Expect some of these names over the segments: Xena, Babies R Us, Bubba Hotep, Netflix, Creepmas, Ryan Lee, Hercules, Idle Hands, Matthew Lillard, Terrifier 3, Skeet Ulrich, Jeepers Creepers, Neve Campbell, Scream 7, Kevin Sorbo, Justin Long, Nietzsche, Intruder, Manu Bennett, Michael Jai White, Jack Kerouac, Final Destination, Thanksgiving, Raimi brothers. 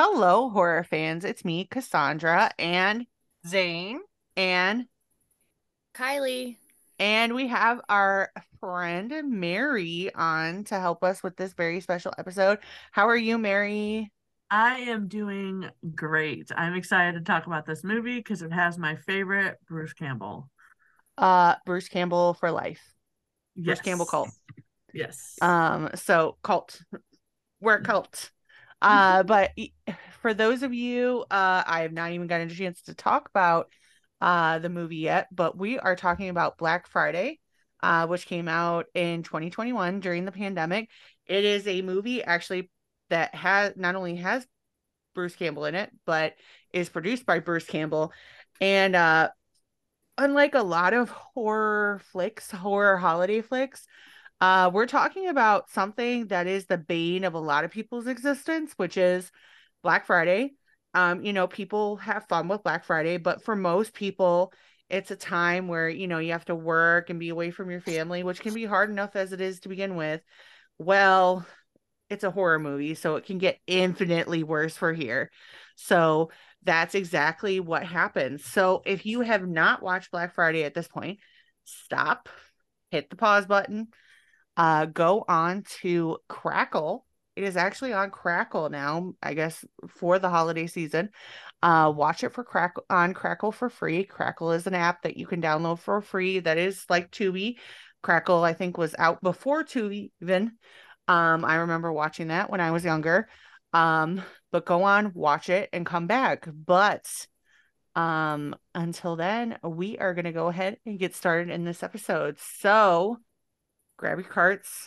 Hello, horror fans. It's me, Cassandra, and Zane, and Kylie. And we have our friend Mary on to help us with this very special episode. How are you, Mary? I am doing great. I'm excited to talk about this movie because it has my favorite, Bruce Campbell. Bruce Campbell for life. Yes. Bruce Campbell cult. Yes. So cult. We're a cult. But for those of you, I have not even gotten a chance to talk about the movie yet, but we are talking about Black Friday, which came out in 2021 during the pandemic. It is a movie actually that has not only has Bruce Campbell in it, but is produced by Bruce Campbell. And unlike a lot of horror flicks, horror holiday flicks, we're talking about something that is the bane of a lot of people's existence, which is Black Friday. You know, people have fun with Black Friday, but for most people, it's a time where, you know, you have to work and be away from your family, which can be hard enough as it is to begin with. Well, it's a horror movie, so it can get infinitely worse for here. So that's exactly what happens. So if you have not watched Black Friday at this point, stop, hit the pause button. Go on to Crackle. It is actually on Crackle now, I guess, for the holiday season. Watch it for Crackle for free. Crackle is an app that you can download for free that is like Tubi. Crackle, I think, was out before Tubi even. I remember watching that when I was younger. But go on, watch it, and come back. But until then, we are going to go ahead and get started in this episode. So grab your carts,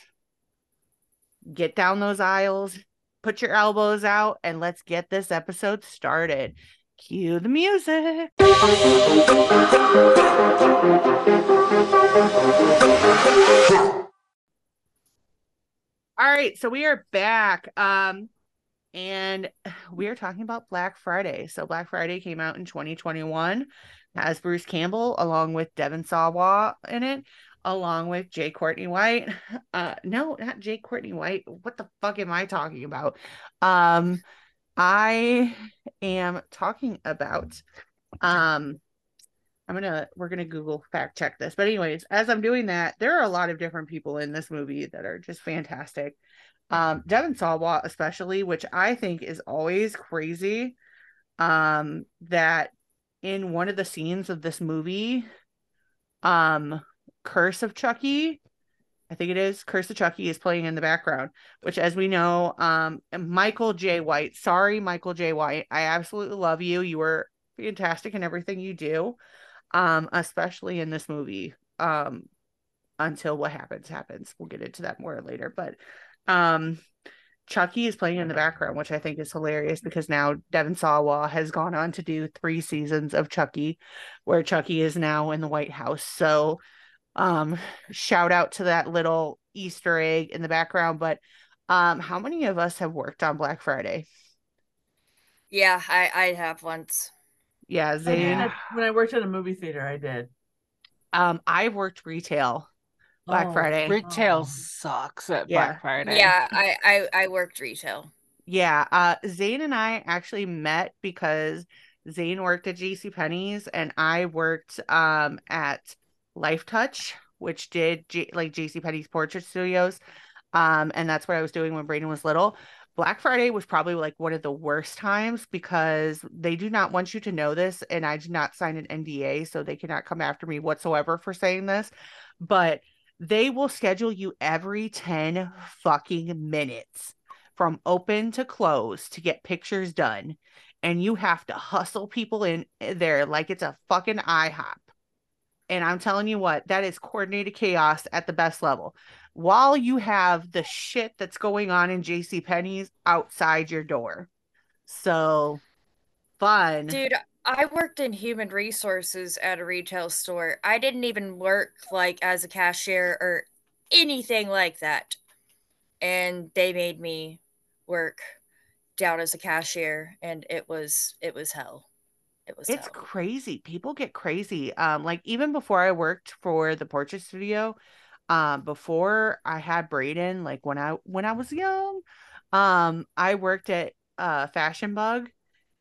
get down those aisles, put your elbows out, and let's get this episode started. Cue the music. All right, so we are back, and we are talking about Black Friday. So Black Friday came out in 2021, has Bruce Campbell along with Devon Sawa in it, along with Jai Courtney White. No, not Jai Courtney White. What the fuck am I talking about? I am talking about, we're going to Google fact check this. But anyways, as I'm doing that, there are a lot of different people in this movie that are just fantastic. Devon Sawa especially, which I think is always crazy, that in one of the scenes of this movie, Curse of Chucky, I think it is, Curse of Chucky is playing in the background, which, as we know, Michael Jai White, sorry Michael Jai White, I absolutely love you. You were fantastic in everything you do, especially in this movie, until what happens. We'll get into that more later, but Chucky is playing in the background, which I think is hilarious because now Devon Sawa has gone on to do 3 seasons of Chucky, where Chucky is now in the White House. So shout out to that little Easter egg in the background. But how many of us have worked on Black Friday? Yeah, I have once. Yeah, Zane. When I worked at a movie theater, I did. I worked retail Black Friday. Retail sucks at Black Friday. Yeah, I worked retail. Yeah, Zane and I actually met because Zane worked at JCPenney's and I worked at Life Touch, which did JCPenney's portrait studios, and that's what I was doing when Brayden was little. Black Friday was probably like one of the worst times because they do not want you to know this, and I did not sign an NDA, so they cannot come after me whatsoever for saying this, but they will schedule you every 10 fucking minutes from open to close to get pictures done, and you have to hustle people in there like it's a fucking IHOP. And I'm telling you what, that is coordinated chaos at the best level. While you have the shit that's going on in JCPenney's outside your door. So fun. Dude, I worked in human resources at a retail store. I didn't even work like as a cashier or anything like that. And they made me work down as a cashier, and it was hell. It's crazy. People get crazy. Like even before I worked for the portrait studio, before I had Brayden, like when I was young, I worked at fashion bug,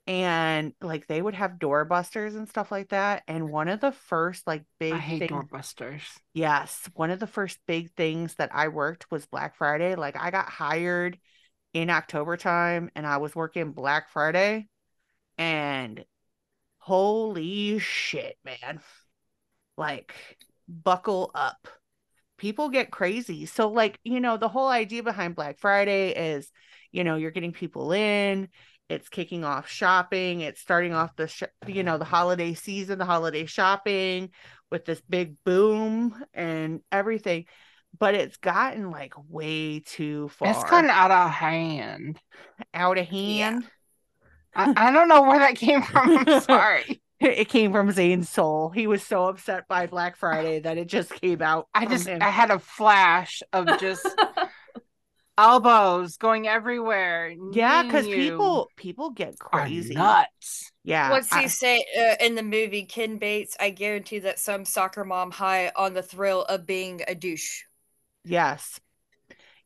and like they would have door busters and stuff like that. And one of the first like big door busters. Yes. One of the first big things that I worked was Black Friday. Like I got hired in October time and I was working Black Friday, and holy shit, man. Like buckle up. People get crazy. So like, you know, the whole idea behind Black Friday is, you know, you're getting people in, it's kicking off shopping, it's starting off the holiday season, the holiday shopping with this big boom and everything. But it's gotten like way too far. It's kind of out of hand. Out of hand? Yeah. I don't know where that came from. I'm sorry. It came from Zane's soul. He was so upset by Black Friday that it just came out. I had a flash of just elbows going everywhere. Yeah, because people get crazy. Nuts. Yeah. What's he say in the movie Ken Bates? I guarantee that some soccer mom high on the thrill of being a douche. Yes.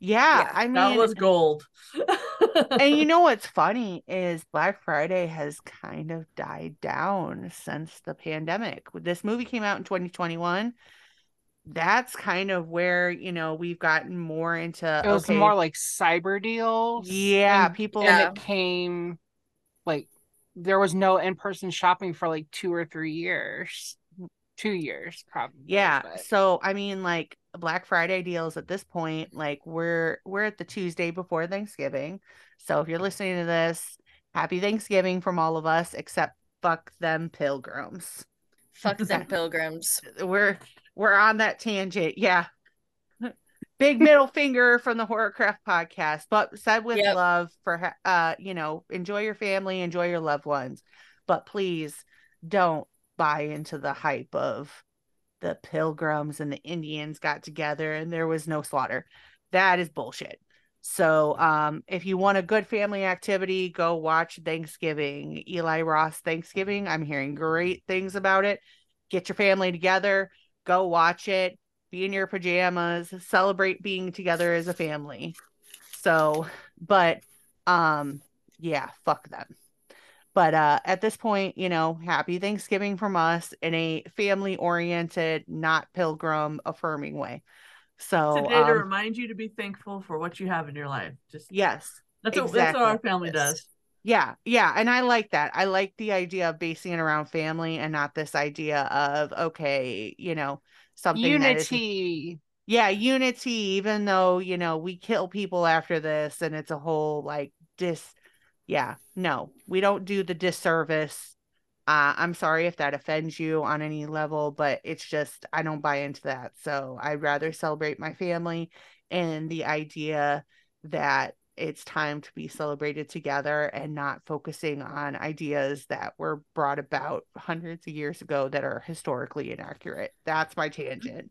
Yeah, I mean that was gold. And you know what's funny is Black Friday has kind of died down since the pandemic. This movie came out in 2021. That's kind of where, you know, we've gotten more into it was more like cyber deals. Yeah, and it came like there was no in-person shopping for like 2 or 3 years. 2 years probably. Yeah. But. So I mean like Black Friday deals at this point, like we're at the Tuesday before Thanksgiving. So if you're listening to this, happy Thanksgiving from all of us, except fuck them pilgrims. Fuck them pilgrims. We're on that tangent. Yeah. Big middle finger from the Horrorcraft podcast, but said with love for, enjoy your family, enjoy your loved ones, but please don't buy into the hype of the pilgrims and the Indians got together and there was no slaughter. That is bullshit. So if you want a good family activity, go watch Thanksgiving. Eli Roth's Thanksgiving. I'm hearing great things about it. Get your family together. Go watch it. Be in your pajamas. Celebrate being together as a family. So, but yeah, fuck them. But at this point, you know, happy Thanksgiving from us in a family-oriented, not pilgrim-affirming way. So today to remind you to be thankful for what you have in your life. Just yes, that's what our family does. Yeah, and I like that. I like the idea of basing it around family and not this idea of something unity. Unity. Even though we kill people after this, and it's a whole like dis. Yeah, no, we don't do the disservice. I'm sorry if that offends you on any level, but it's just, I don't buy into that. So I'd rather celebrate my family and the idea that it's time to be celebrated together and not focusing on ideas that were brought about hundreds of years ago that are historically inaccurate. That's my tangent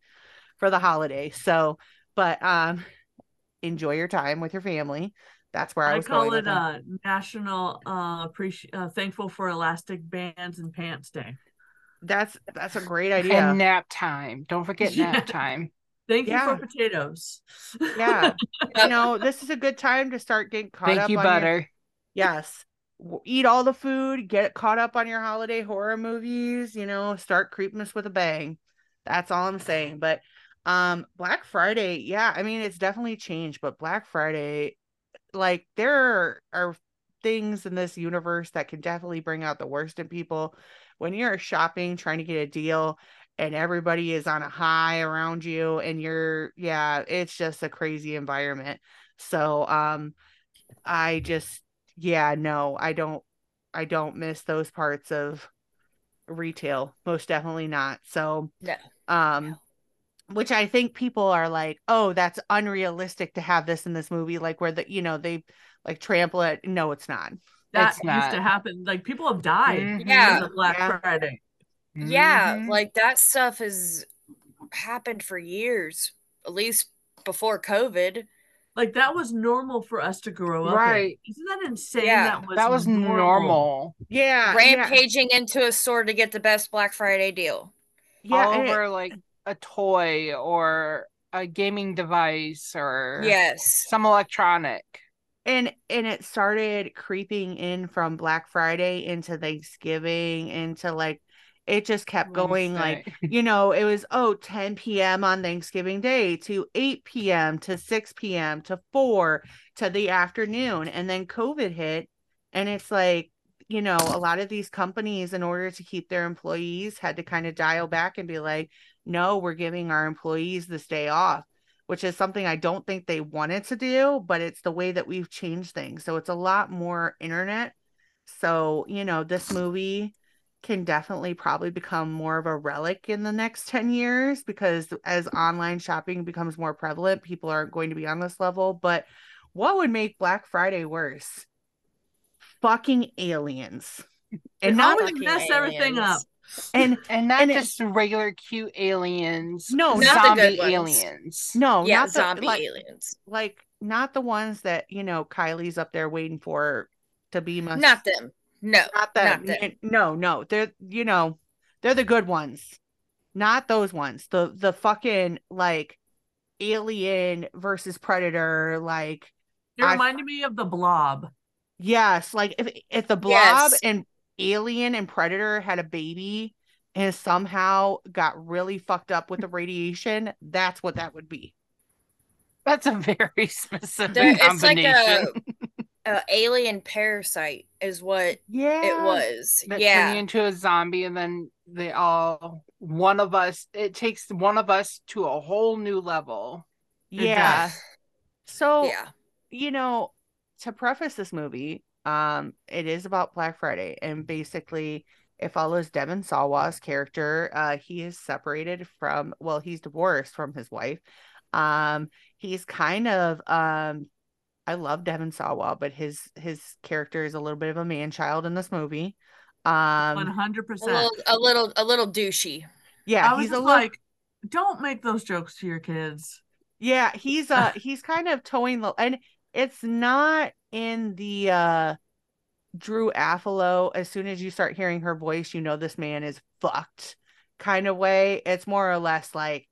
for the holiday. So, but enjoy your time with your family. That's where I was going. I call it National Thankful for Elastic Bands and Pants Day. That's a great idea. And nap time. Don't forget nap time. Thank you for potatoes. Yeah. This is a good time to start getting caught up. Thank you, butter. Yes. Eat all the food. Get caught up on your holiday horror movies. Start Creepmas with a bang. That's all I'm saying. But Black Friday, it's definitely changed. But Black Friday... Like there are things in this universe that can definitely bring out the worst in people. When you're shopping, trying to get a deal and everybody is on a high around you and it's just a crazy environment. So, I don't miss those parts of retail. Most definitely not. So, yeah. Which I think people are like, oh, that's unrealistic to have this in this movie. Like where they like trample it. No, it's not. That used to happen. Like people have died. Mm-hmm. Yeah. Because of Black Friday. Yeah. Mm-hmm. Like that stuff has happened for years, at least before COVID. Like that was normal for us to grow up. Right. In. Isn't that insane? Yeah. That was normal. Yeah. Rampaging into a store to get the best Black Friday deal. Yeah. All over like a toy or a gaming device or some electronic. And it started creeping in from Black Friday into Thanksgiving into like, it just kept going like, you know, it was, 10 p.m. on Thanksgiving Day to 8 p.m. to 6 p.m. to 4 to the afternoon. And then COVID hit. And it's like, you know, a lot of these companies, in order to keep their employees, had to kind of dial back and be like, no, we're giving our employees this day off, which is something I don't think they wanted to do, but it's the way that we've changed things. So it's a lot more internet. So, you know, this movie can definitely probably become more of a relic in the next 10 years, because as online shopping becomes more prevalent, people aren't going to be on this level. But what would make Black Friday worse? Fucking aliens. And not to mess everything up. And not just regular cute aliens. No, not zombie aliens. No, yeah, not zombie aliens. Like, not the ones that, you know, Kylie's up there waiting for to beam us. Not them. No. Not them. No. They're, you know, they're the good ones. Not those ones. The fucking, like, alien versus predator, like. It reminded me of The Blob. Yes, like if The Blob and Alien and Predator had a baby and somehow got really fucked up with the radiation, that's what that would be. That's a very specific combination. It's like a alien parasite is what it was. That turned into a zombie, and then they all, one of us, it takes one of us to a whole new level. Yeah. So, you know, to preface this movie, it is about Black Friday, and basically it follows Devon Sawa's character. He is separated from, well, he's divorced from his wife. He's kind of, I love Devon Sawa, but his character is a little bit of a man-child in this movie. 100%. A little douchey. Yeah, he's like, don't make those jokes to your kids. Yeah, he's kind of towing the, and it's not in the Drew Affalo, as soon as you start hearing her voice, you know this man is fucked kind of way. It's more or less like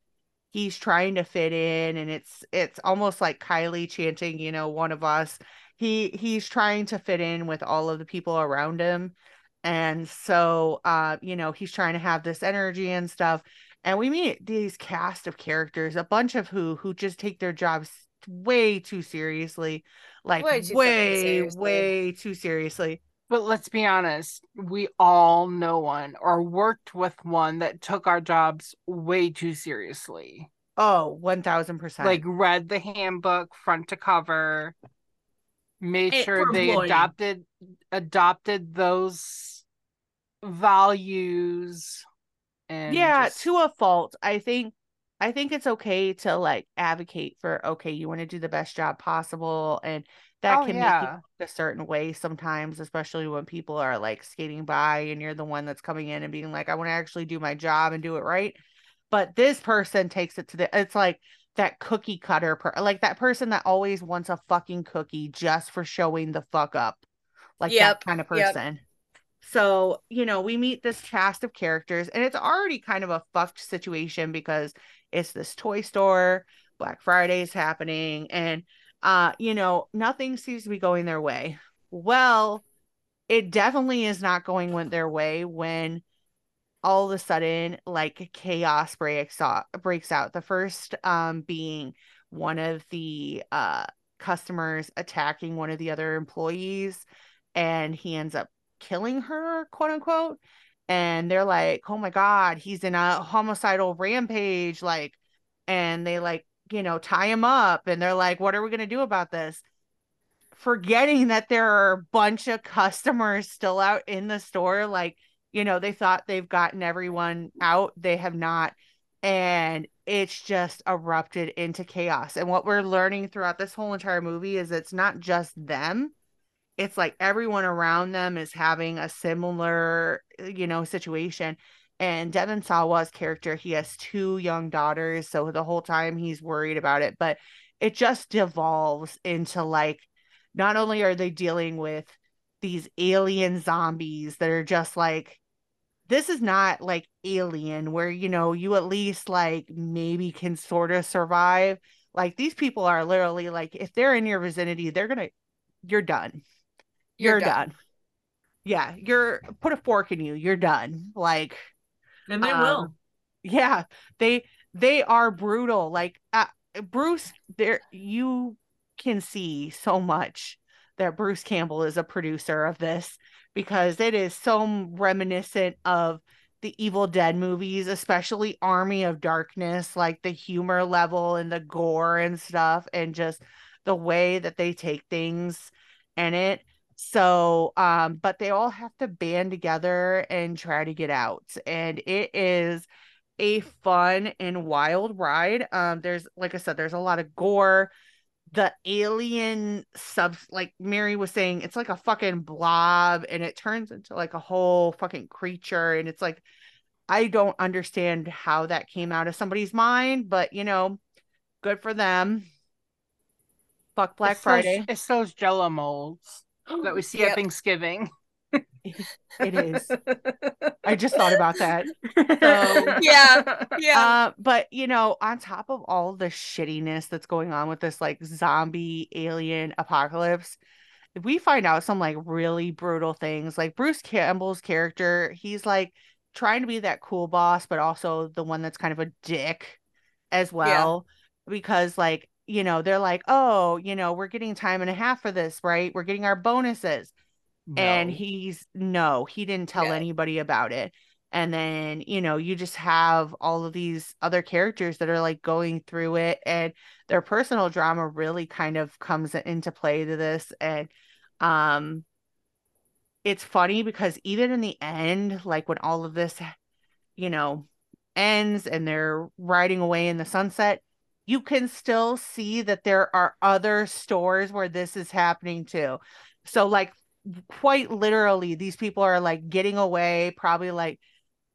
he's trying to fit in, and it's almost like Kylie chanting, you know, one of us. He's trying to fit in with all of the people around him. And so, you know, he's trying to have this energy and stuff. And we meet these cast of characters, a bunch of who just take their jobs way too seriously, like way too seriously. But let's be honest, we all know one or worked with one that took our jobs way too seriously. 1000%. Like, read the handbook front to cover, made sure they adopted those values, and to a fault. I think it's okay to like advocate for, okay, you want to do the best job possible. And that can make you look a certain way sometimes, especially when people are like skating by and you're the one that's coming in and being like, I want to actually do my job and do it right. But this person takes it to it's like that cookie cutter, like that person that always wants a fucking cookie just for showing the fuck up. Like that kind of person. Yep. So, you know, we meet this cast of characters, and it's already kind of a fucked situation because it's this toy store, Black Friday is happening, and, you know, nothing seems to be going their way. Well, it definitely is not going their way when all of a sudden, like, chaos breaks out. The first being one of the customers attacking one of the other employees, and he ends up killing her, quote unquote, and they're like, oh my god, he's in a homicidal rampage, like, and they, like, you know, tie him up, and they're like, what are we going to do about this, forgetting that there are a bunch of customers still out in the store. Like, you know, they thought they've gotten everyone out, they have not, and it's just erupted into chaos. And what we're learning throughout this whole entire movie is it's not just them. It's like everyone around them is having a similar, you know, situation. And Devon Sawa's character, he has two young daughters, so the whole time he's worried about it. But it just devolves into, like, not only are they dealing with these alien zombies that are just like, this is not like Alien where, you know, you at least like maybe can sort of survive. Like, these people are literally like, if they're in your vicinity, they're going to you're done. You're done. Yeah, you're put a fork in you. You're done. Like, and they will. Yeah, they are brutal. Like Bruce, there you can see so much that Bruce Campbell is a producer of this, because it is so reminiscent of the Evil Dead movies, especially Army of Darkness, like the humor level and the gore and stuff, and just the way that they take things in it. So, but they all have to band together and try to get out. And it is a fun and wild ride. There's, like I said, there's a lot of gore. The alien subs, like Mary was saying, it's like a fucking blob and it turns into like a whole fucking creature. And it's like, I don't understand how that came out of somebody's mind, but you know, good for them. Fuck Black Friday. It's those Jell-O molds that we see at Thanksgiving. It is. I just thought about that. So, but you know, on top of all the shittiness that's going on with this like zombie alien apocalypse, we find out some like really brutal things. Like Bruce Campbell's character, he's like trying to be that cool boss, but also the one that's kind of a dick as well, because like, you know, they're like, oh, you know, we're getting time and a half for this, right? We're getting our bonuses. No. And he didn't tell anybody about it. And then, you know, you just have all of these other characters that are like going through it, and their personal drama really kind of comes into play to this. And it's funny because even in the end, like when all of this, you know, ends and they're riding away in the sunset, you can still see that there are other stores where this is happening too. So like, quite literally, these people are like getting away, probably like,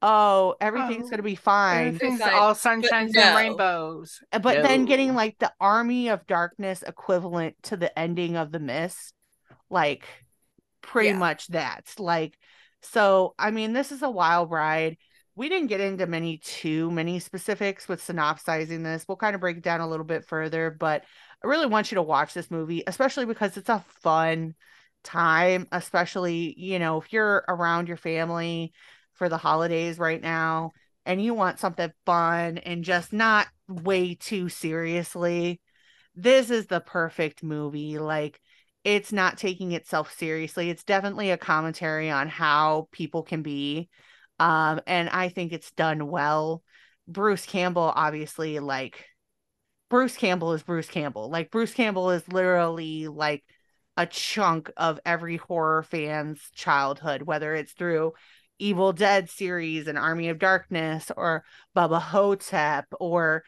oh, everything's gonna be fine. Everything's all sunshine and rainbows. But then getting like the Army of Darkness equivalent to the ending of The Mist, like pretty much that. Like, so I mean, this is a wild ride. We didn't get into too many specifics with synopsizing this. We'll kind of break it down a little bit further, but I really want you to watch this movie, especially because it's a fun time, especially, you know, if you're around your family for the holidays right now and you want something fun and just not way too seriously, this is the perfect movie. Like, it's not taking itself seriously. It's definitely a commentary on how people can be, and I think it's done well. Bruce Campbell, obviously, like Bruce Campbell is Bruce Campbell. Like Bruce Campbell is literally like a chunk of every horror fan's childhood, whether it's through Evil Dead series and Army of Darkness or Bubba Hotep or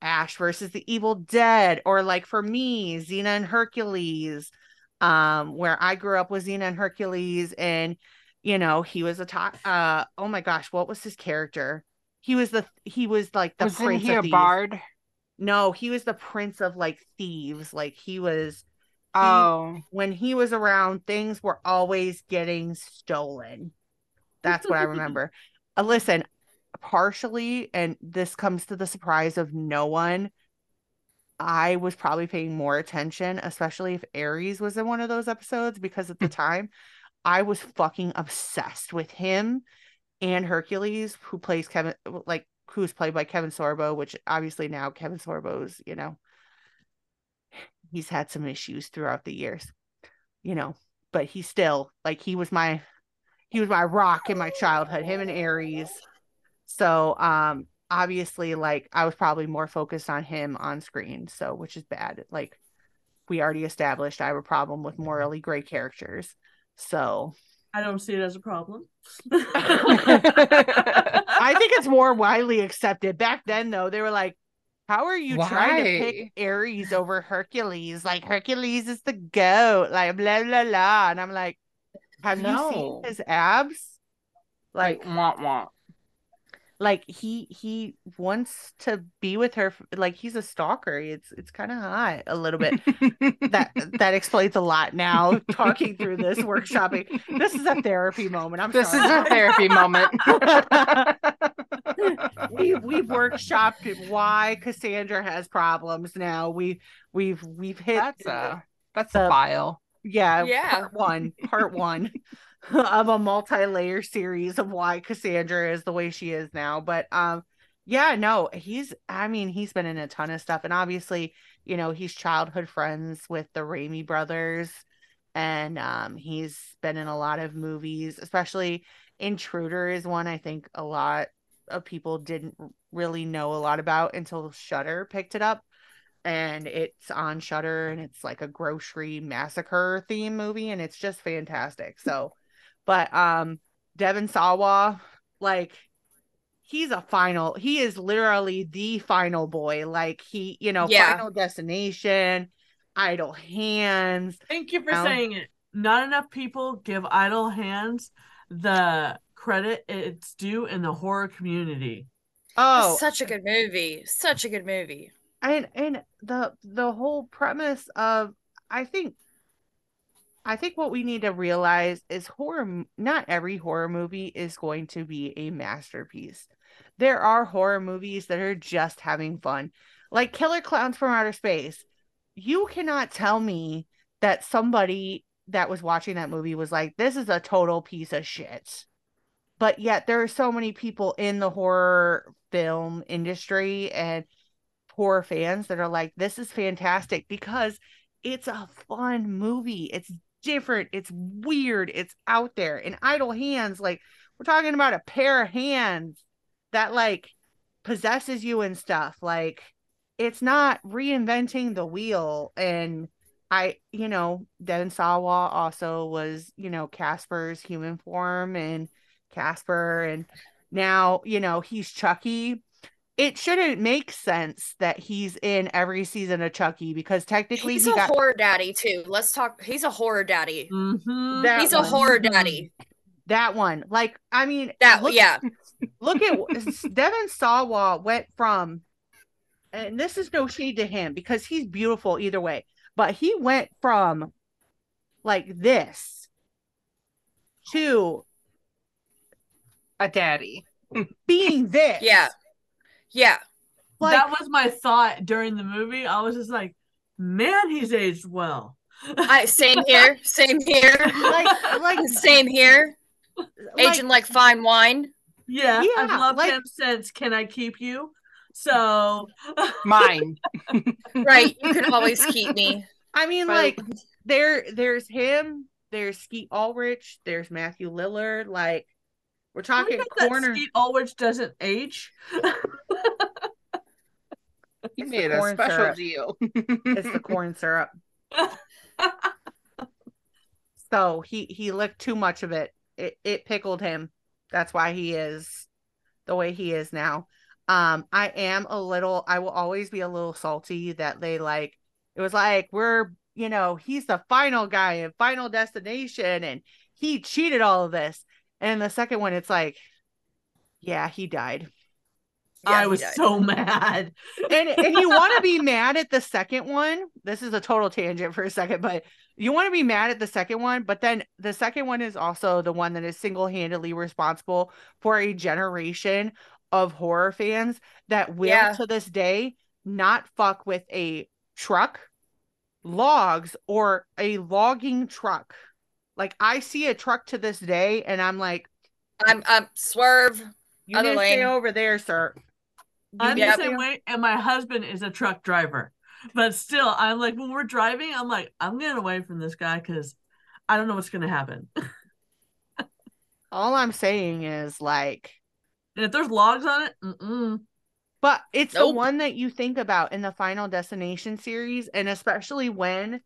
Ash versus the Evil Dead, or like for me, Xena and Hercules, where I grew up with Xena and Hercules, and you know, he was a top, oh my gosh, what was his character? He was like the Wasn't prince he of a thieves. Bard? No, he was the prince of like thieves. Like when he was around, things were always getting stolen. That's what I remember. Listen, partially, and this comes to the surprise of no one, I was probably paying more attention, especially if Ares was in one of those episodes, because at the time I was fucking obsessed with him and Hercules, who's played by Kevin Sorbo, which obviously now Kevin Sorbo's, you know, he's had some issues throughout the years, you know, but he's still like, he was my rock in my childhood, him and Ares. So obviously, like, I was probably more focused on him on screen, so, which is bad. Like, we already established I have a problem with morally gray characters, so I don't see it as a problem. I think it's more widely accepted. Back then though, they were like, how are you trying to pick Ares over Hercules? Like, Hercules is the goat, like blah, blah, blah. And I'm like, have you seen his abs? Like womp. Like he wants to be with her. Like, he's a stalker. It's kind of hot a little bit. that explains a lot now. Talking through this, workshopping. This is a therapy moment. This is a therapy moment. We've workshopped why Cassandra has problems now. We've hit. That's a file. Yeah. Part one of a multi-layer series of why Cassandra is the way she is now. But he's been in a ton of stuff, and obviously, you know, he's childhood friends with the Raimi brothers, and he's been in a lot of movies, especially Intruder is one I think a lot of people didn't really know a lot about until Shudder picked it up. And it's on Shudder, and it's like a grocery massacre theme movie, and it's just fantastic. So, but Devon Sawa, like, he is literally the final boy. Like, he, you know, yeah. Final Destination, Idle Hands. Thank you for saying it. Not enough people give Idle Hands the credit it's due in the horror community. Oh, such a good movie. And the whole premise of, I think what we need to realize is horror, not every horror movie is going to be a masterpiece. There are horror movies that are just having fun. Like Killer Clowns from Outer Space. You cannot tell me that somebody that was watching that movie was like, this is a total piece of shit. But yet there are so many people in the horror film industry and horror fans that are like, this is fantastic because it's a fun movie, it's different, it's weird, it's out there. And Idle Hands, like, we're talking about a pair of hands that like possesses you and stuff. Like, it's not reinventing the wheel. And I, you know, Devon Sawa also was, you know, Casper's human form and Casper, and now, you know, he's Chucky. It shouldn't make sense that he's in every season of Chucky because technically he's a horror daddy too. Let's talk. He's a horror daddy. Mm-hmm. He's a horror daddy. That one. Like, I mean, that, look, yeah. Look at Devon Sawa went from, and this is no shade to him because he's beautiful either way, but he went from like this to a daddy being this. Yeah. Yeah, like, that was my thought during the movie. I was just like, man, he's aged well. Same here. Like same here. Aging like fine wine. Yeah, yeah, I've loved him since Can I Keep You? So mine. Right, you can always keep me. I mean, right. Like there's him, there's Skeet Ulrich, there's Matthew Lillard, like, we're talking corner. Skeet Ulrich doesn't age. You made a special deal. It's the corn syrup. So he licked too much of it. It pickled him. That's why he is the way he is now. I will always be a little salty that they like, it was like, we're, you know, he's the final guy in Final Destination and he cheated all of this. And the second one, it's like, yeah, he died. Yeah, I was so mad. And you want to be mad at the second one. This is a total tangent for a second, but you want to be mad at the second one. But then the second one is also the one that is single-handedly responsible for a generation of horror fans that will, to this day, not fuck with a truck, logs, or a logging truck. Like, I see a truck to this day, and I'm like, I'm swerve. You other lane. Stay over there, sir. I'm the same way, and my husband is a truck driver. But still, I'm like, when we're driving, I'm like, I'm getting away from this guy because I don't know what's going to happen. All I'm saying is, like... And if there's logs on it, But it's the one that you think about in the Final Destination series, and especially when...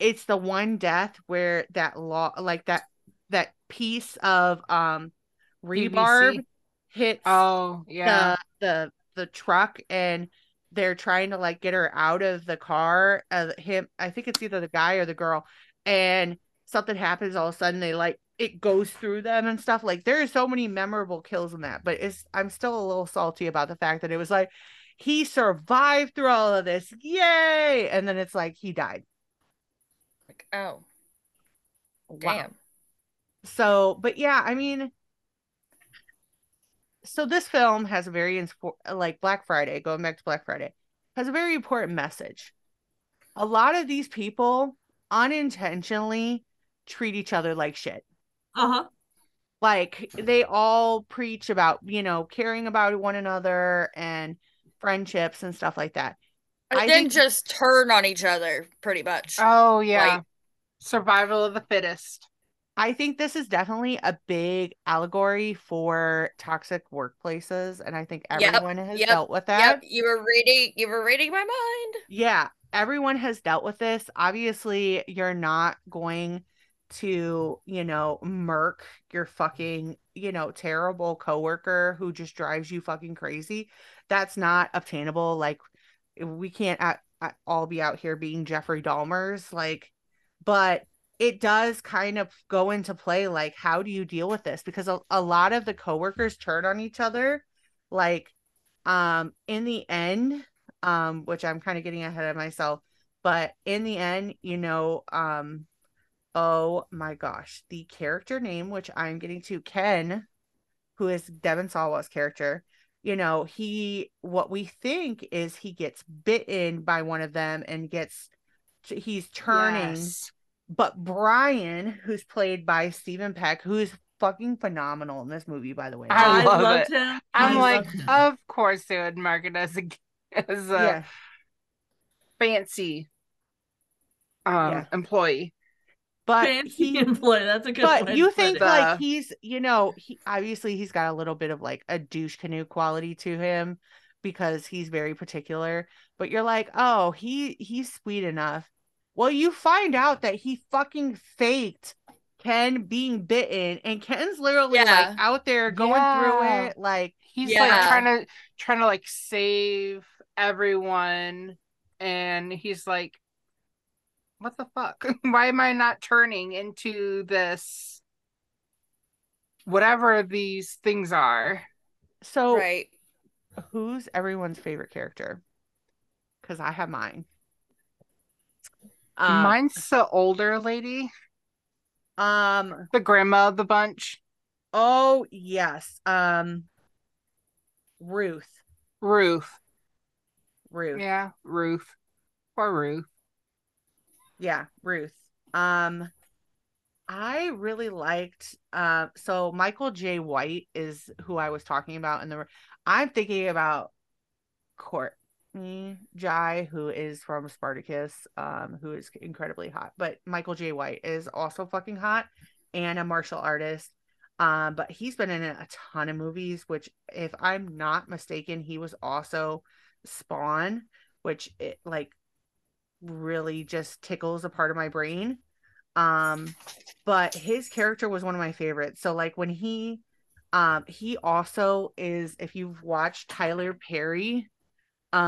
It's the one death where that that piece of rebarb BBC. Hits the truck, and they're trying to like get her out of the car. Him, I think it's either the guy or the girl, and something happens. All of a sudden, they like it goes through them and stuff. Like, there are so many memorable kills in that, but I'm still a little salty about the fact that it was like, he survived through all of this, yay! And then it's like, he died. Like, oh, damn. Wow. So, but yeah, I mean, so this film has a very, going back to Black Friday, has a very important message. A lot of these people unintentionally treat each other like shit. Uh-huh. Like, they all preach about, you know, caring about one another and friendships and stuff like that. And then just turn on each other, pretty much. Oh, yeah. Like, survival of the fittest. I think this is definitely a big allegory for toxic workplaces, and I think everyone has dealt with that. Yep, you were reading my mind. Yeah, everyone has dealt with this. Obviously, you're not going to, you know, murk your fucking, you know, terrible coworker who just drives you fucking crazy. That's not obtainable. Like, we can't at all be out here being Jeffrey Dahmers, like, but it does kind of go into play, like, how do you deal with this? Because a lot of the coworkers turn on each other, like, in the end, which I'm kind of getting ahead of myself, but in the end, you know, oh my gosh, the character name, which I'm getting to, Ken, who is Devon Sawa's character, you know, what we think is he gets bitten by one of them and he's turning. Yes. But Brian, who's played by Stephen Peck, who's fucking phenomenal in this movie, by the way. I loved him. I loved him. Of course they would market as a fancy employee. But fancy employee, that's a good one. But you think, like, he's, you know, obviously he's got a little bit of, like, a douche canoe quality to him because he's very particular. But you're like, oh, he's sweet enough. Well, you find out that he fucking faked Ken being bitten, and Ken's literally like out there going through it, like he's like trying to like save everyone, and he's like, what the fuck? Why am I not turning into this, whatever these things are? So who's everyone's favorite character? Because I have mine. Mine's the older lady. The grandma of the bunch. Oh, yes. Ruth. Yeah, Ruth. Poor Ruth. Yeah, Ruth. I really liked, so Michael Jai White is who I was talking about in the, I'm thinking about Courtney Jai, who is from Spartacus, who is incredibly hot, but Michael Jai White is also fucking hot and a martial artist. But he's been in a ton of movies, which, if I'm not mistaken, he was also Spawn, which it like really just tickles a part of my brain. But his character was one of my favorites. So, like, when he also is, if you've watched Tyler Perry in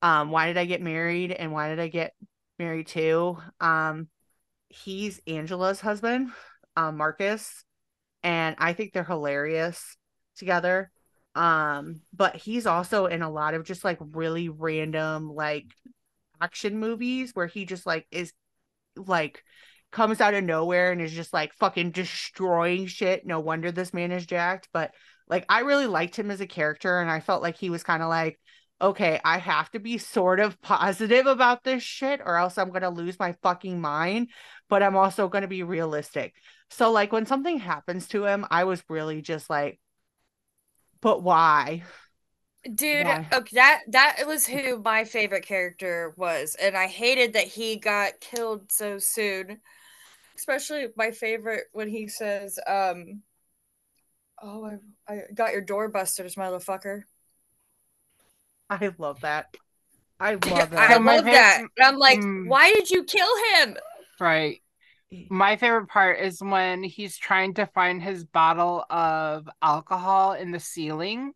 Why Did I Get Married and Why Did I Get Married Too, he's Angela's husband, Marcus, and I think they're hilarious together. But he's also in a lot of just, like, really random, like, action movies where he just, like, is, like, comes out of nowhere and is just, like, fucking destroying shit. No wonder this man is jacked. But, like, I really liked him as a character, and I felt like he was kind of like, okay, I have to be sort of positive about this shit or else I'm going to lose my fucking mind, but I'm also going to be realistic. So, like, when something happens to him, I was really just like, but why? Dude, yeah. Okay, that was who my favorite character was, and I hated that he got killed so soon. Especially my favorite when he says, oh, I got your door busters, motherfucker. I love that. I love that. And I'm like, why did you kill him? Right. My favorite part is when he's trying to find his bottle of alcohol in the ceiling.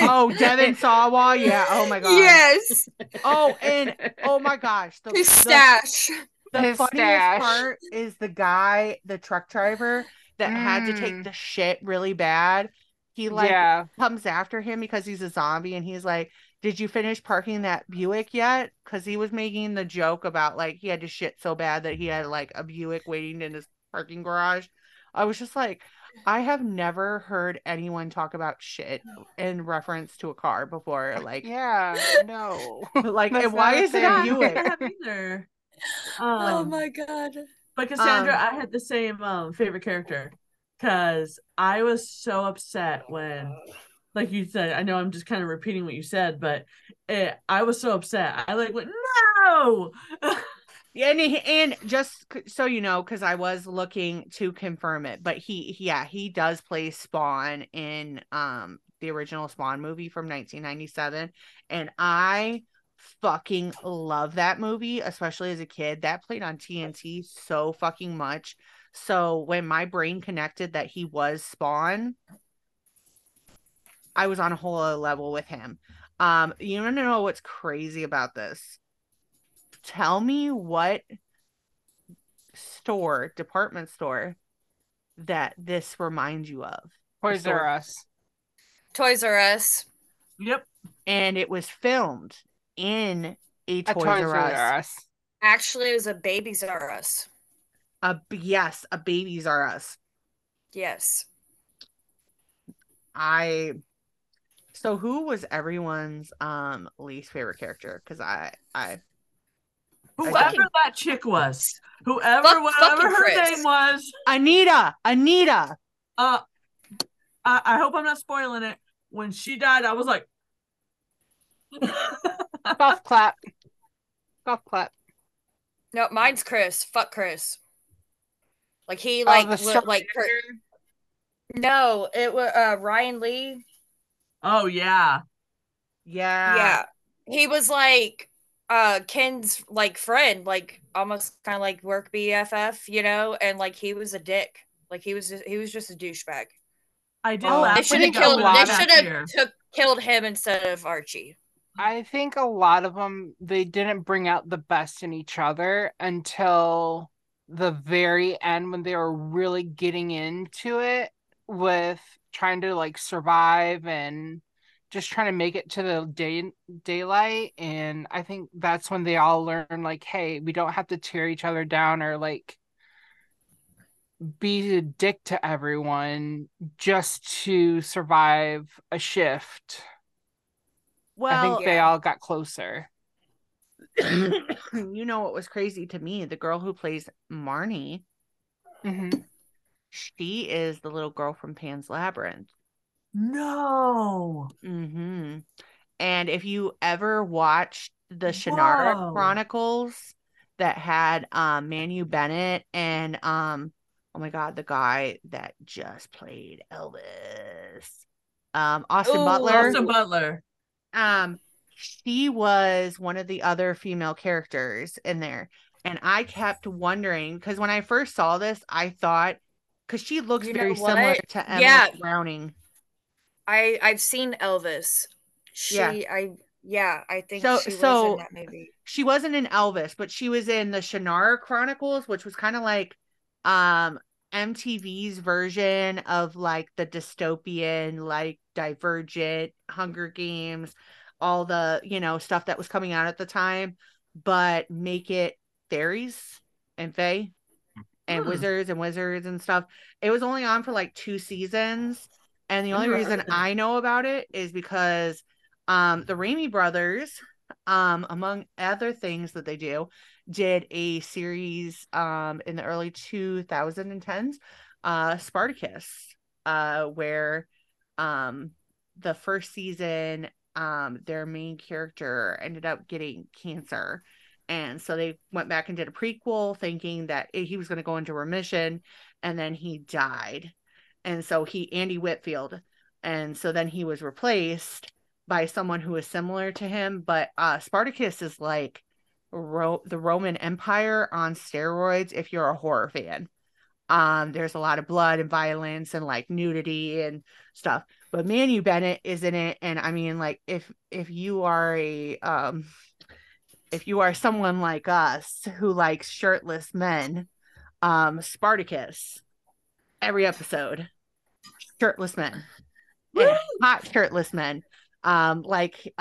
Oh, Devon Sawa, yeah. Oh my gosh. Yes. Oh, and oh my gosh, his stash. The funniest part is the guy, the truck driver that had to take the shit really bad. He comes after him because he's a zombie, and he's like, "Did you finish parking that Buick yet?" Because he was making the joke about, like, he had to shit so bad that he had, like, a Buick waiting in his parking garage. I was just like, I have never heard anyone talk about shit in reference to a car before. Like, yeah, no. Like, and why is it a Buick? Oh my god. But Cassandra, I had the same favorite character, because I was so upset when, like you said, I know I'm just kind of repeating what you said, but I was so upset. I like went, no! Yeah, and just so you know, because I was looking to confirm it, but he does play Spawn in the original Spawn movie from 1997, and I fucking love that movie, especially as a kid. That played on TNT so fucking much. So when my brain connected that he was Spawn, I was on a whole other level with him. You want to know what's crazy about this? Tell me what store, department store, that this reminds you of. Toys R Us. Toys R Us. Yep. And it was filmed in a Toys R Us. Actually, it was a Babies R Us. Yes, a Babies R Us. Yes. So who was everyone's least favorite character? Because that chick was, whatever her name was, Anita. I hope I'm not spoiling it. When she died, I was like, golf clap. No, mine's Chris. Fuck Chris. Like he No, it was Ryan Lee. Oh yeah. Yeah. He was like Ken's like friend, like almost kind of like work BFF, you know, and like he was a dick. Like he was just a douchebag. I did laugh. They should have killed him instead of Archie. I think a lot of them, they didn't bring out the best in each other until the very end when they were really getting into it with trying to like survive and just trying to make it to the daylight. And I think that's when they all learn, like, hey, we don't have to tear each other down or like be a dick to everyone just to survive a shift. Well, I think they all got closer. You know what was crazy to me? The girl who plays Marnie, mm-hmm. She is the little girl from Pan's Labyrinth. No. Mm-hmm. And if you ever watched the Shannara Chronicles that had Manu Bennett and oh my god, the guy that just played Elvis, Austin Butler. She was one of the other female characters in there, and I kept wondering, because when I first saw this, I thought, because she looks very similar to Emily Browning. I've seen Elvis. I think so, she was in that movie. She wasn't in Elvis, but she was in the Shannara Chronicles, which was kind of like MTV's version of like the dystopian, like Divergent, Hunger Games, all the, you know, stuff that was coming out at the time, but make it fairies and fae and wizards and stuff. It was only on for like 2 seasons, and the only reason I know about it is because the Raimi brothers, among other things that they do, did a series in the early 2010s, Spartacus, where the first season, their main character ended up getting cancer, and so they went back and did a prequel thinking that he was going to go into remission, and then he died, and so Andy Whitfield, and so then he was replaced by someone who is similar to him, but Spartacus is like the Roman Empire on steroids if you're a horror fan. There's a lot of blood and violence and like nudity and stuff, but Manu Bennett is in it, and I mean, like, if you are a if you are someone like us who likes shirtless men, Spartacus, every episode, shirtless men, yeah, hot shirtless men, like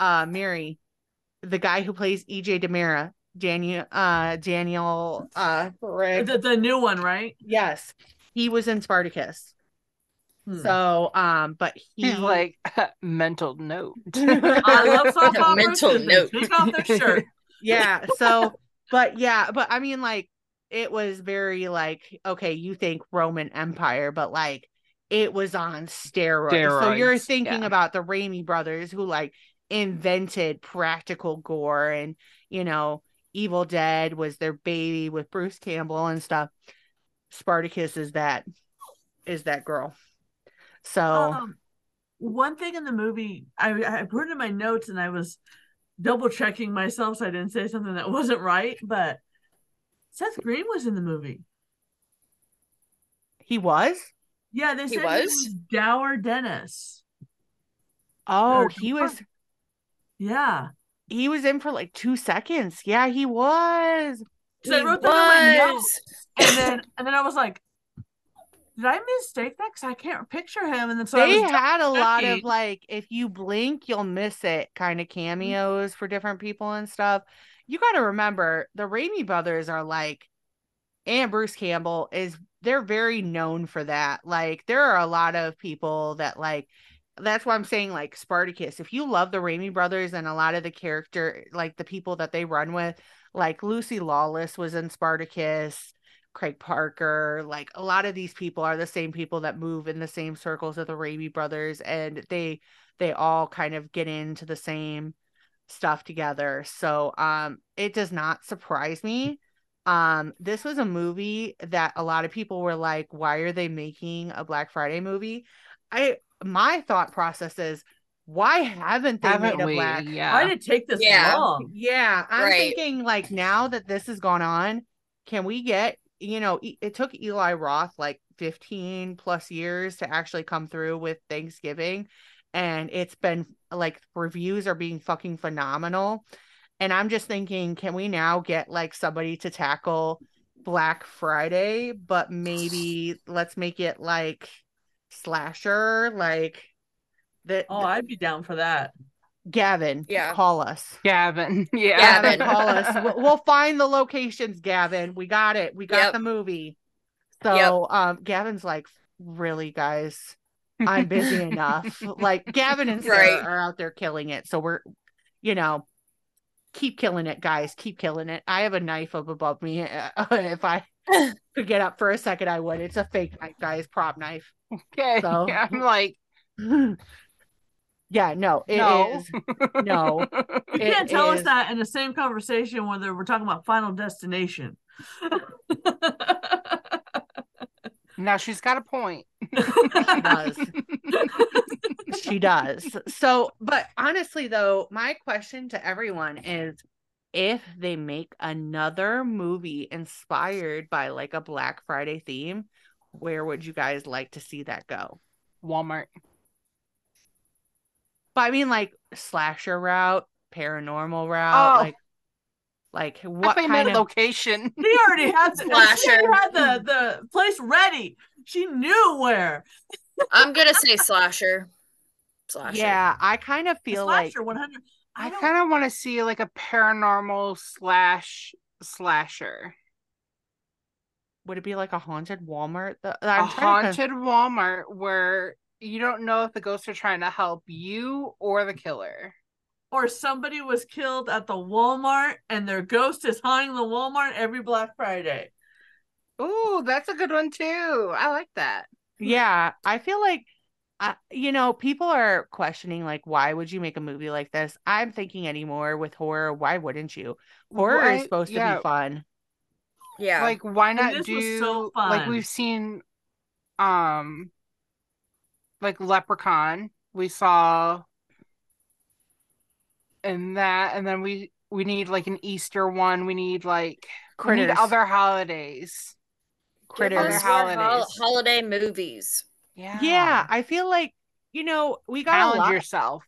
Mary, the guy who plays EJ Demera, Daniel, the new one, right? Yes, he was in Spartacus. So, but he's like, mental note. I love softball mental note. Take off their shirt. Yeah. So, but yeah, but I mean, like, it was very like, okay, you think Roman Empire, but like it was on steroids. So you're thinking about the Raimi brothers, who like invented practical gore, and, you know, Evil Dead was their baby with Bruce Campbell and stuff. Spartacus is that girl. So one thing in the movie, I put it in my notes and I was double checking myself so I didn't say something that wasn't right, but Seth Green was in the movie. He was? Yeah, they said he was Dour Dennis. Oh, he was. Yeah. He was in for like 2 seconds. Yeah, he was. So I wrote that in my notes. And then I was like, did I mistake that? Because I can't picture him. And then so they had a lot of like, if you blink, you'll miss it kind of cameos for different people and stuff. You got to remember, the Raimi brothers are like, and Bruce Campbell they're very known for that. Like, there are a lot of people that like, that's why I'm saying like Spartacus. If you love the Raimi brothers and a lot of the character, like the people that they run with, like Lucy Lawless was in Spartacus, Craig Parker, like a lot of these people are the same people that move in the same circles of the Raimi brothers, and they all kind of get into the same stuff together. So it does not surprise me. This was a movie that a lot of people were like, why are they making a Black Friday movie? My thought process is, why haven't we made a Black? Yeah. Why did it take this long? Yeah, I'm thinking like, now that this has gone on, can we get, you know, it took Eli Roth like 15 plus years to actually come through with Thanksgiving, and it's been like, reviews are being fucking phenomenal. And I'm just thinking, can we now get like somebody to tackle Black Friday, but maybe let's make it like slasher, like that. Oh, I'd be down for that. Gavin, call us. Gavin, Gavin, call us. We'll find the locations, Gavin. We got it. We got the movie. So Gavin's like, really, guys, I'm busy enough. Like, Gavin and Sarah are out there killing it. So we're, you know, keep killing it, guys. Keep killing it. I have a knife up above me. If I could get up for a second, I would. It's a fake knife, guys. Prop knife. Okay. So I'm like, no. You can't tell us that in the same conversation whether we're talking about Final Destination. Now she's got a point. She does. She does. So, but honestly though, my question to everyone is, if they make another movie inspired by like a Black Friday theme, where would you guys like to see that go? Walmart. But I mean, like, slasher route, paranormal route, like what kind of location? He already had slasher. She already had the place ready. She knew where. I'm gonna say slasher. Slasher. Yeah, I kind of feel like slasher 100. I kind of want to see like a paranormal slasher. Would it be like a haunted Walmart? Walmart where you don't know if the ghosts are trying to help you or the killer. Or somebody was killed at the Walmart and their ghost is haunting the Walmart every Black Friday. Ooh, that's a good one too. I like that. Yeah, I feel like, you know, people are questioning like, why would you make a movie like this? I'm thinking anymore with horror, why wouldn't you? Horror is supposed to be fun. Yeah, like, why not do like we've seen, like Leprechaun, we saw, and that, and then we need like an Easter one. We need like Critters. We need other holidays. Critters, holiday movies. Yeah. I feel like, you know, we got challenge a lot. Yourself.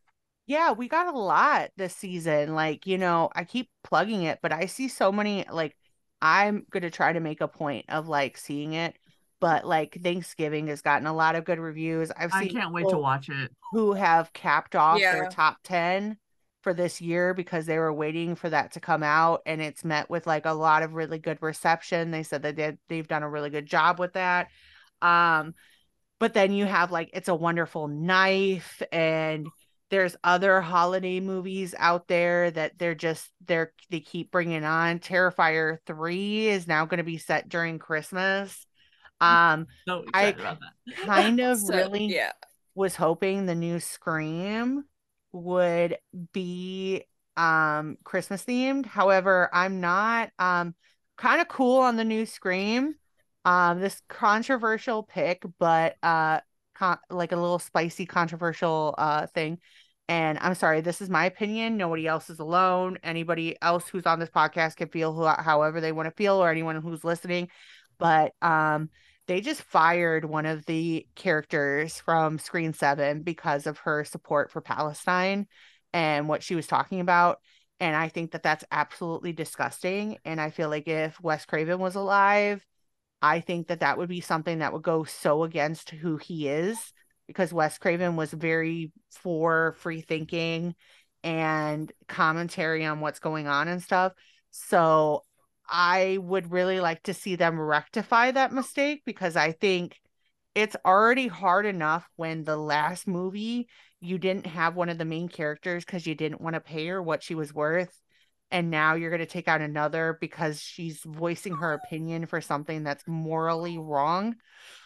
Yeah, we got a lot this season. Like, you know, I keep plugging it, but I see so many. Like, I'm gonna try to make a point of like seeing it. But like Thanksgiving has gotten a lot of good reviews. I can't wait to watch it. Who have capped off their top 10 for this year because they were waiting for that to come out, and it's met with like a lot of really good reception. They said that they've done a really good job with that. But then you have like It's a Wonderful Knife, and there's other holiday movies out there that they keep bringing on. Terrifier 3 is now going to be set during Christmas. So excited about that. Kind of was hoping the new Scream would be Christmas themed. However, I'm not. Kind of cool on the new Scream. This controversial pick, but like a little spicy controversial thing. And I'm sorry, this is my opinion. Nobody else is alone. Anybody else who's on this podcast can feel however they want to feel, or anyone who's listening. But they just fired one of the characters from Scream 7 because of her support for Palestine and what she was talking about. And I think that that's absolutely disgusting. And I feel like if Wes Craven was alive, I think that that would be something that would go so against who he is, because Wes Craven was very for free thinking and commentary on what's going on and stuff. So I would really like to see them rectify that mistake, because I think it's already hard enough when the last movie you didn't have one of the main characters because you didn't want to pay her what she was worth. And now you're going to take out another because she's voicing her opinion for something that's morally wrong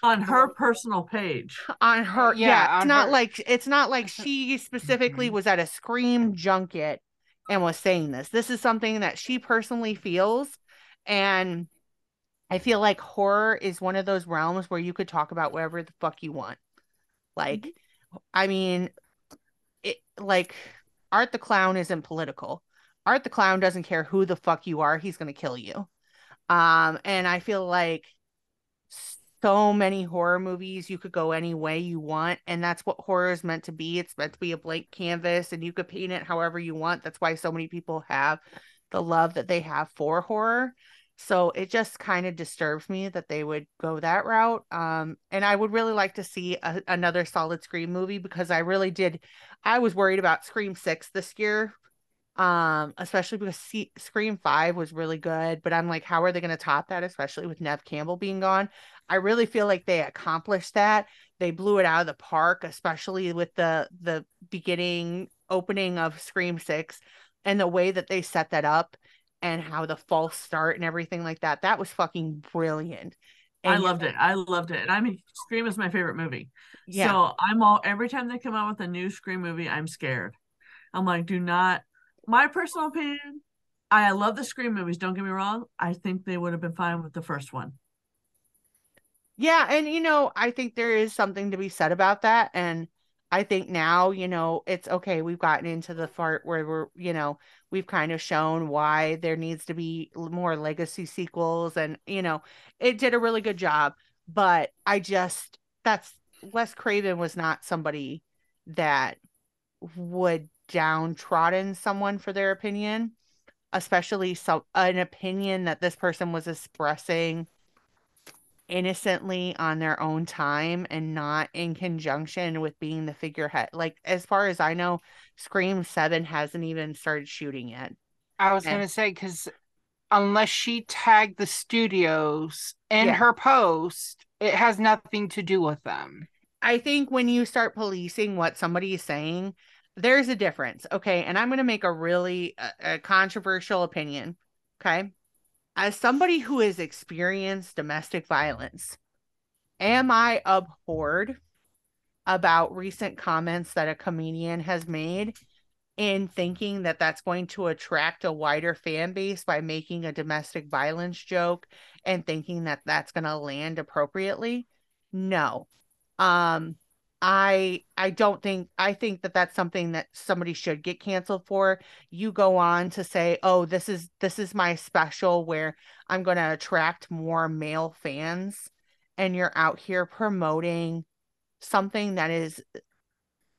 on her personal page. On her, yeah. It's not like she specifically was at a Scream junket and was saying this. This is something that she personally feels, and I feel like horror is one of those realms where you could talk about whatever the fuck you want. Like, I mean, it like Art the Clown isn't political. Art the Clown doesn't care who the fuck you are. He's going to kill you. And I feel like so many horror movies, you could go any way you want. And that's what horror is meant to be. It's meant to be a blank canvas, and you could paint it however you want. That's why so many people have the love that they have for horror. So it just kind of disturbs me that they would go that route. And I would really like to see another solid Scream movie, because I was worried about Scream 6 this year. Especially because Scream 5 was really good, but I'm like, how are they going to top that, especially with Neve Campbell being gone? I really feel like they accomplished that. They blew it out of the park, especially with the beginning opening of Scream 6 and the way that they set that up and how the false start and everything like that. That was fucking brilliant. And I loved it. And I mean, Scream is my favorite movie. Yeah. So every time they come out with a new Scream movie, I'm scared. I'm like, my personal opinion, I love the Scream movies, don't get me wrong. I think they would have been fine with the first one. Yeah, and I think there is something to be said about that. And I think now, it's okay, we've gotten into the part where we've kind of shown why there needs to be more legacy sequels, and it did a really good job. But Wes Craven was not somebody that would downtrodden someone for their opinion, especially an opinion that this person was expressing innocently on their own time and not in conjunction with being the figurehead. Like, as far as I know, Scream 7 hasn't even started shooting yet. I was going to say, because unless she tagged the studios in her post, it has nothing to do with them. I think when you start policing what somebody is saying, there's a difference, okay? And I'm going to make a really controversial opinion, okay? As somebody who has experienced domestic violence, am I abhorred about recent comments that a comedian has made in thinking that that's going to attract a wider fan base by making a domestic violence joke and thinking that that's going to land appropriately? No. I don't think, I think that that's something that somebody should get canceled for. You go on to say, oh, this is my special where I'm going to attract more male fans, and you're out here promoting something that is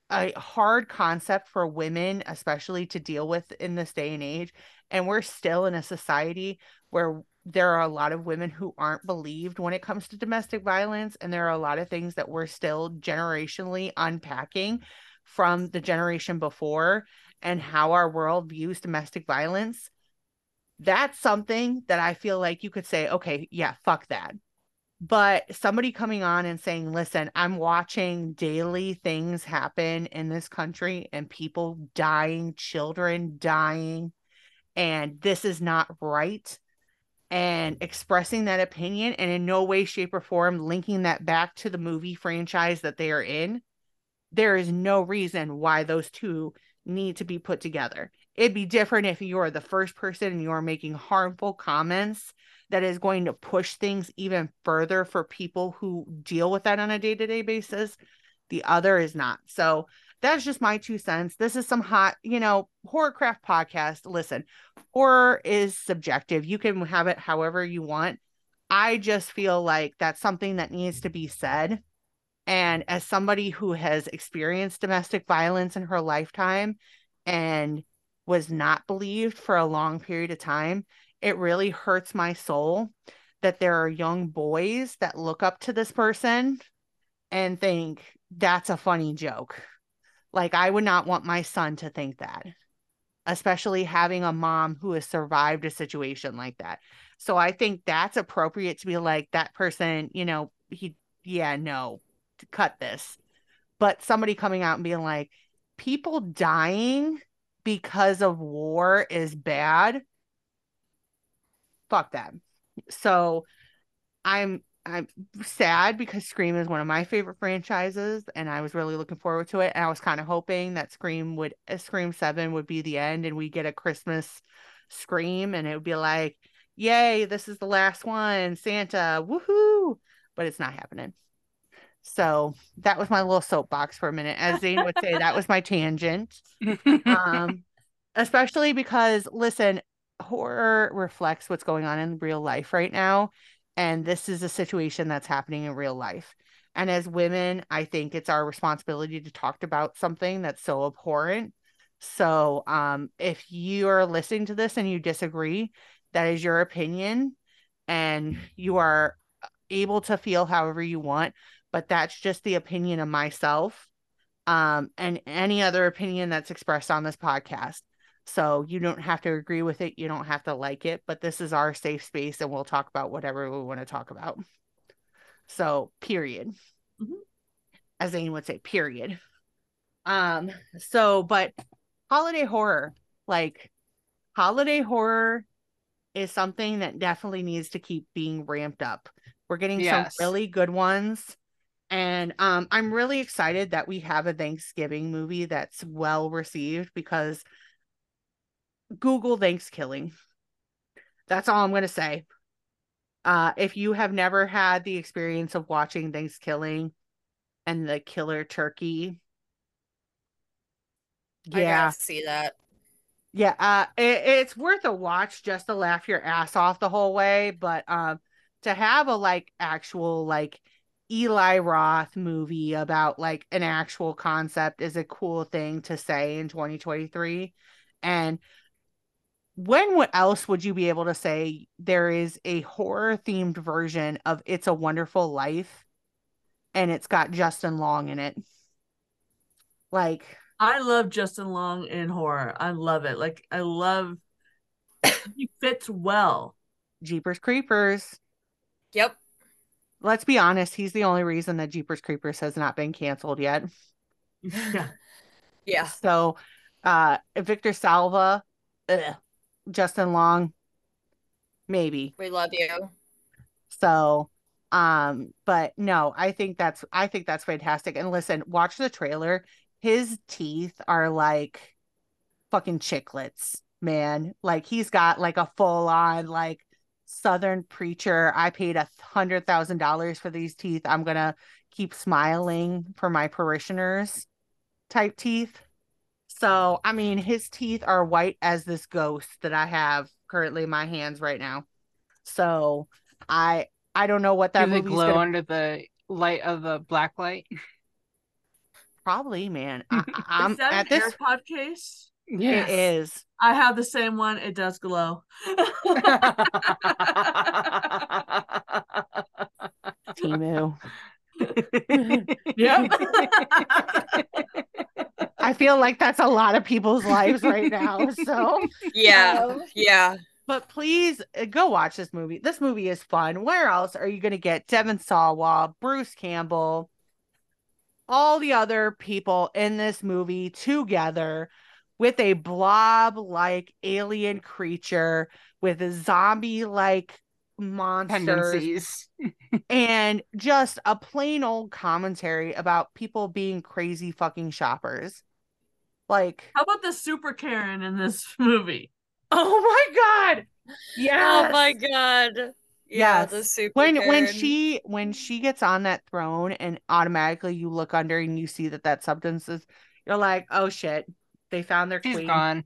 a hard concept for women, especially to deal with in this day and age. And we're still in a society where there are a lot of women who aren't believed when it comes to domestic violence. And there are a lot of things that we're still generationally unpacking from the generation before and how our world views domestic violence. That's something that I feel like you could say, okay, yeah, fuck that. But somebody coming on and saying, listen, I'm watching daily things happen in this country and people dying, children dying, and this is not right. And expressing that opinion and in no way, shape, or form linking that back to the movie franchise that they are in, there is no reason why those two need to be put together. It'd be different if you're the first person and you're making harmful comments that is going to push things even further for people who deal with that on a day-to-day basis. The other is not. So that's just my 2 cents. This is some hot, you know, Horrorcraft podcast. Listen, horror is subjective. You can have it however you want. I just feel like that's something that needs to be said. And as somebody who has experienced domestic violence in her lifetime and was not believed for a long period of time, it really hurts my soul that there are young boys that look up to this person and think that's a funny joke. Like, I would not want my son to think that, especially having a mom who has survived a situation like that. So I think that's appropriate to be like, that person, you know, cut this. But somebody coming out and being like, people dying because of war is bad. Fuck that. So I'm sad because Scream is one of my favorite franchises and I was really looking forward to it. And I was kind of hoping that Scream 7 would be the end and we get a Christmas Scream and it would be like, yay, this is the last one, Santa, woohoo. But it's not happening. So that was my little soapbox for a minute. As Zane would say, that was my tangent. Especially because, listen, horror reflects what's going on in real life right now. And this is a situation that's happening in real life. And as women, I think it's our responsibility to talk about something that's so abhorrent. So if you are listening to this and you disagree, that is your opinion. And you are able to feel however you want. But that's just the opinion of myself and any other opinion that's expressed on this podcast. So you don't have to agree with it. You don't have to like it, but this is our safe space and we'll talk about whatever we want to talk about. So period. Mm-hmm. As Zane would say, period. But holiday horror is something that definitely needs to keep being ramped up. We're getting some really good ones. And I'm really excited that we have a Thanksgiving movie that's well received, because Google Thanksgiving. That's all I'm going to say. If you have never had the experience of watching Thanksgiving and the killer turkey. Yeah. I gotta see that. Yeah. It's worth a watch just to laugh your ass off the whole way. But to have a actual Eli Roth movie about an actual concept is a cool thing to say in 2023. And when else would you be able to say there is a horror-themed version of It's a Wonderful Life and it's got Justin Long in it? I love Justin Long in horror. I love it. I love... he fits well. Jeepers Creepers. Yep. Let's be honest. He's the only reason that Jeepers Creepers has not been canceled yet. Yeah. So, Victor Salva... Ugh. Justin Long, maybe. We love you. So, but no, I think that's fantastic. And listen, watch the trailer. His teeth are like fucking chiclets, man. He's got a full on Southern preacher. I paid $100,000 for these teeth. I'm gonna keep smiling for my parishioners type teeth. So, I mean, his teeth are white as this ghost that I have currently in my hands right now. So, I don't know what that movie's glow gonna... under the light of the black light? Probably, man. I'm is that at an AirPod case? Yes. It is. I have the same one. It does glow. Timu. Yep. I feel like that's a lot of people's lives right now. So yeah. But please go watch this movie. This movie is fun. Where else are you going to get Devon Sawa, Bruce Campbell, all the other people in this movie together with a blob-like alien creature with a zombie-like monsters and just a plain old commentary about people being crazy fucking shoppers? Like, how about the super Karen in this movie? Oh my god! Yeah. Oh my god. Yeah, yes. The super Karen. When she gets on that throne and automatically you look under and you see that substance is, you're like, oh shit, they found their queen. She's gone.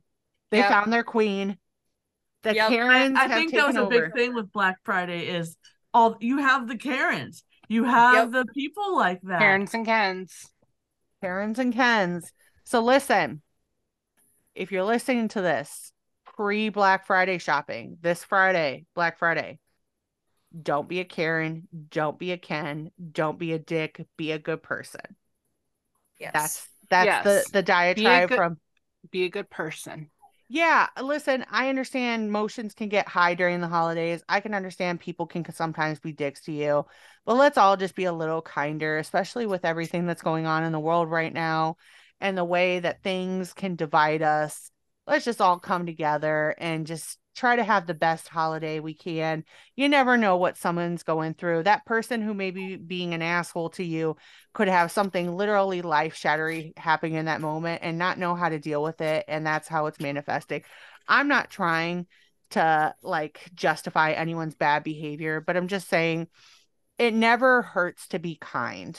They found their queen. The Karens. I think that was a big thing with Black Friday is all you have the Karens. You have the people like that. Karens and Kens. Karens and Kens. So listen, if you're listening to this pre-Black Friday shopping, this Friday, Black Friday, don't be a Karen, don't be a Ken, don't be a dick, be a good person. Yes. That's the diatribe from... Be a good person. Yeah, listen, I understand emotions can get high during the holidays. I can understand people can sometimes be dicks to you, but let's all just be a little kinder, especially with everything that's going on in the world right now and the way that things can divide us. Let's just all come together and just try to have the best holiday we can. You never know what someone's going through. That person who may be being an asshole to you could have something literally life-shattering happening in that moment and not know how to deal with it. And that's how it's manifesting. I'm not trying to like justify anyone's bad behavior, but I'm just saying it never hurts to be kind.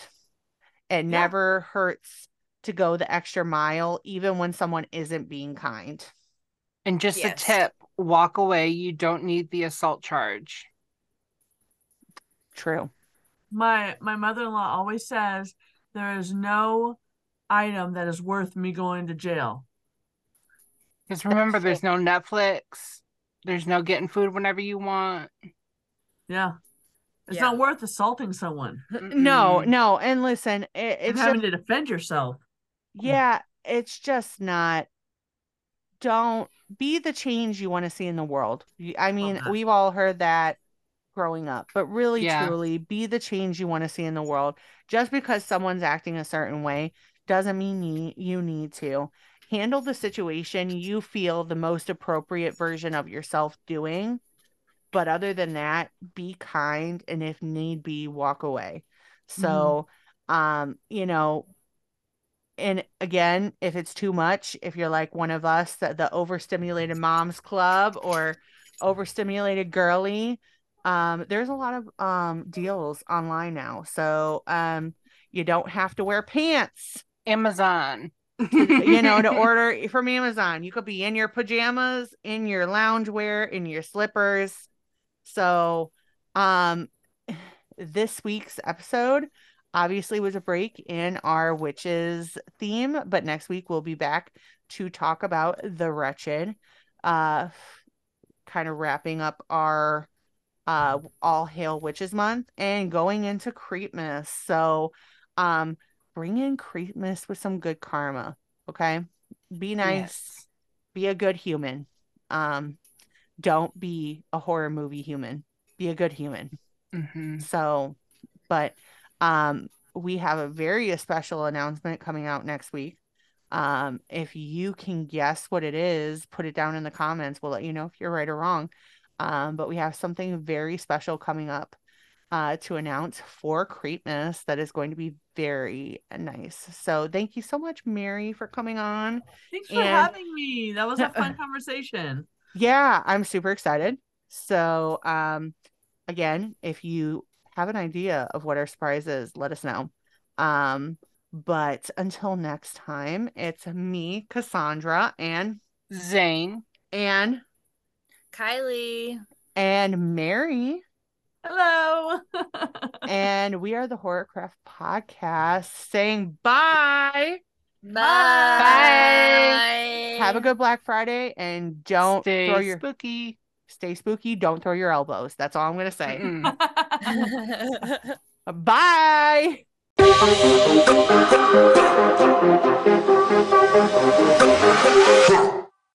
It never hurts to go the extra mile, even when someone isn't being kind. And just a tip, walk away. You don't need the assault charge. True. My mother-in-law always says, there is no item that is worth me going to jail. Because remember, there's no Netflix. There's no getting food whenever you want. Yeah. It's not worth assaulting someone. No. And listen, it's having to defend yourself. Yeah, it's just not. Don't be the change you want to see in the world. I mean, we've all heard that growing up, but really, truly, be the change you want to see in the world. Just because someone's acting a certain way doesn't mean you need to. Handle the situation you feel the most appropriate version of yourself doing. But other than that, be kind. And if need be, walk away. So, you know, and again, if it's too much, if you're like one of us, the overstimulated moms club or overstimulated girly, there's a lot of deals online now. So you don't have to wear pants. Amazon. You know, to order from Amazon. You could be in your pajamas, in your loungewear, in your slippers. So this week's episode obviously was a break in our witches theme, but next week we'll be back to talk about The Wretched, kind of wrapping up our All Hail Witches Month and going into Creepmas. So bring in Creepmas with some good karma, okay? Be nice. Yes. Be a good human. Don't be a horror movie human. Be a good human. Mm-hmm. So, but... we have a very special announcement coming out next week. If you can guess what it is, put it down in the comments. We'll let you know if you're right or wrong. But we have something very special coming up to announce for Creepmas that is going to be very nice. So thank you so much, Mary, for coming on. Thanks for having me. That was a fun conversation. Yeah, I'm super excited. So again, if you have an idea of what our surprise is, let us know. But until next time, it's me, Cassandra, and Zane, and Kylie, and Mary. Hello. And we are the Horrorcraft Podcast saying bye. Bye. Bye. Have a good Black Friday and don't throw your spooky. Stay spooky. Don't throw your elbows. That's all I'm going to say. Bye.